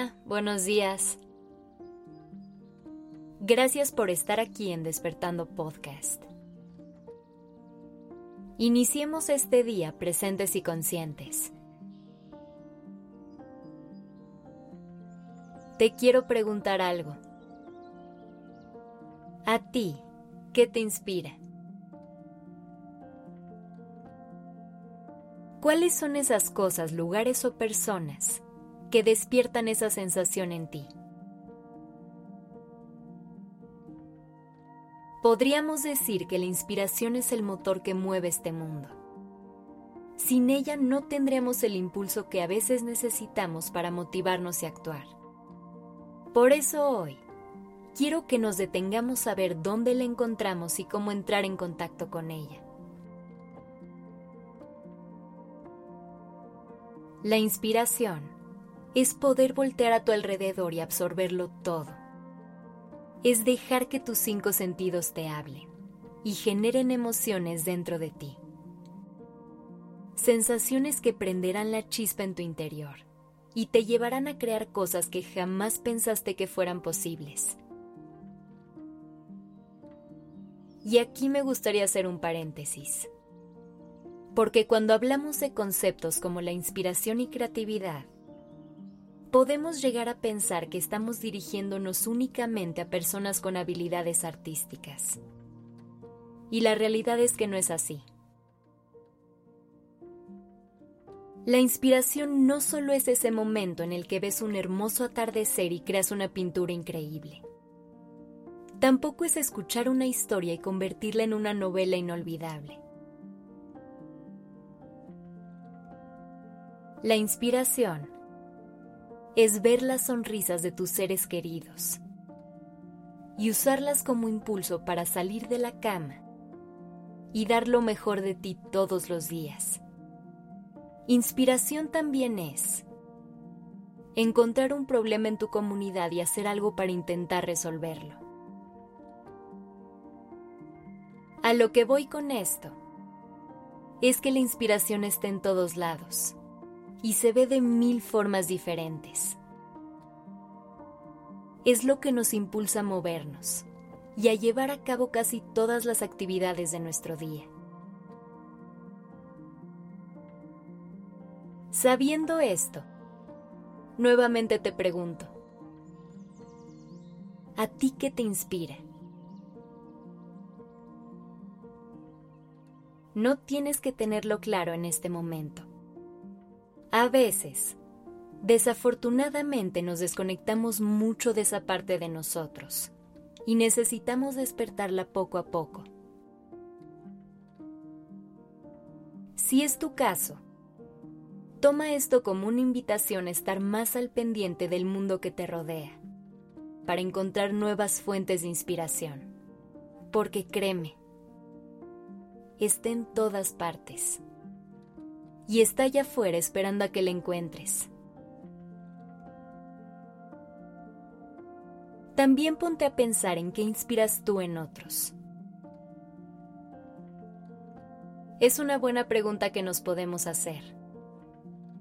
Hola, buenos días. Gracias por estar aquí en Despertando Podcast. Iniciemos este día presentes y conscientes. Te quiero preguntar algo. ¿A ti qué te inspira? ¿Cuáles son esas cosas, lugares o personas que despiertan esa sensación en ti? Podríamos decir que la inspiración es el motor que mueve este mundo. Sin ella no tendríamos el impulso que a veces necesitamos para motivarnos y actuar. Por eso hoy, quiero que nos detengamos a ver dónde la encontramos y cómo entrar en contacto con ella. La inspiración es poder voltear a tu alrededor y absorberlo todo. Es dejar que tus 5 sentidos te hablen y generen emociones dentro de ti. Sensaciones que prenderán la chispa en tu interior y te llevarán a crear cosas que jamás pensaste que fueran posibles. Y aquí me gustaría hacer un paréntesis, porque cuando hablamos de conceptos como la inspiración y creatividad, podemos llegar a pensar que estamos dirigiéndonos únicamente a personas con habilidades artísticas. Y la realidad es que no es así. La inspiración no solo es ese momento en el que ves un hermoso atardecer y creas una pintura increíble. Tampoco es escuchar una historia y convertirla en una novela inolvidable. La inspiración es ver las sonrisas de tus seres queridos y usarlas como impulso para salir de la cama y dar lo mejor de ti todos los días. Inspiración también es encontrar un problema en tu comunidad y hacer algo para intentar resolverlo. A lo que voy con esto es que la inspiración está en todos lados y se ve de 1000 formas diferentes. Es lo que nos impulsa a movernos y a llevar a cabo casi todas las actividades de nuestro día. Sabiendo esto, nuevamente te pregunto, ¿a ti qué te inspira? No tienes que tenerlo claro en este momento. A veces, desafortunadamente nos desconectamos mucho de esa parte de nosotros y necesitamos despertarla poco a poco. Si es tu caso, toma esto como una invitación a estar más al pendiente del mundo que te rodea, para encontrar nuevas fuentes de inspiración. Porque créeme, está en todas partes. Y está allá afuera esperando a que la encuentres. También ponte a pensar en qué inspiras tú en otros. Es una buena pregunta que nos podemos hacer.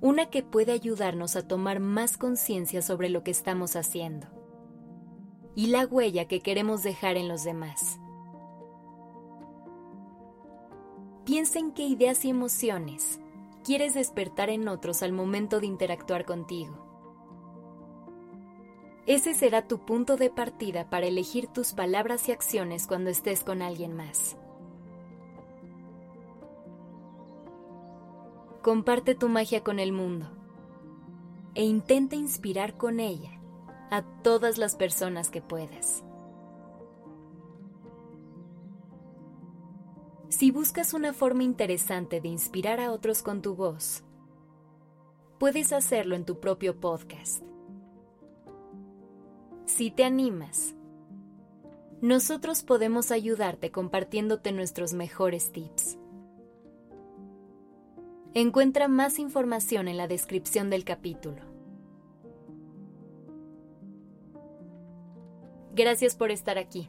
Una que puede ayudarnos a tomar más conciencia sobre lo que estamos haciendo y la huella que queremos dejar en los demás. Piensa en qué ideas y emociones quieres despertar en otros al momento de interactuar contigo. Ese será tu punto de partida para elegir tus palabras y acciones cuando estés con alguien más. Comparte tu magia con el mundo e intenta inspirar con ella a todas las personas que puedas. Si buscas una forma interesante de inspirar a otros con tu voz, puedes hacerlo en tu propio podcast. Si te animas, nosotros podemos ayudarte compartiéndote nuestros mejores tips. Encuentra más información en la descripción del capítulo. Gracias por estar aquí.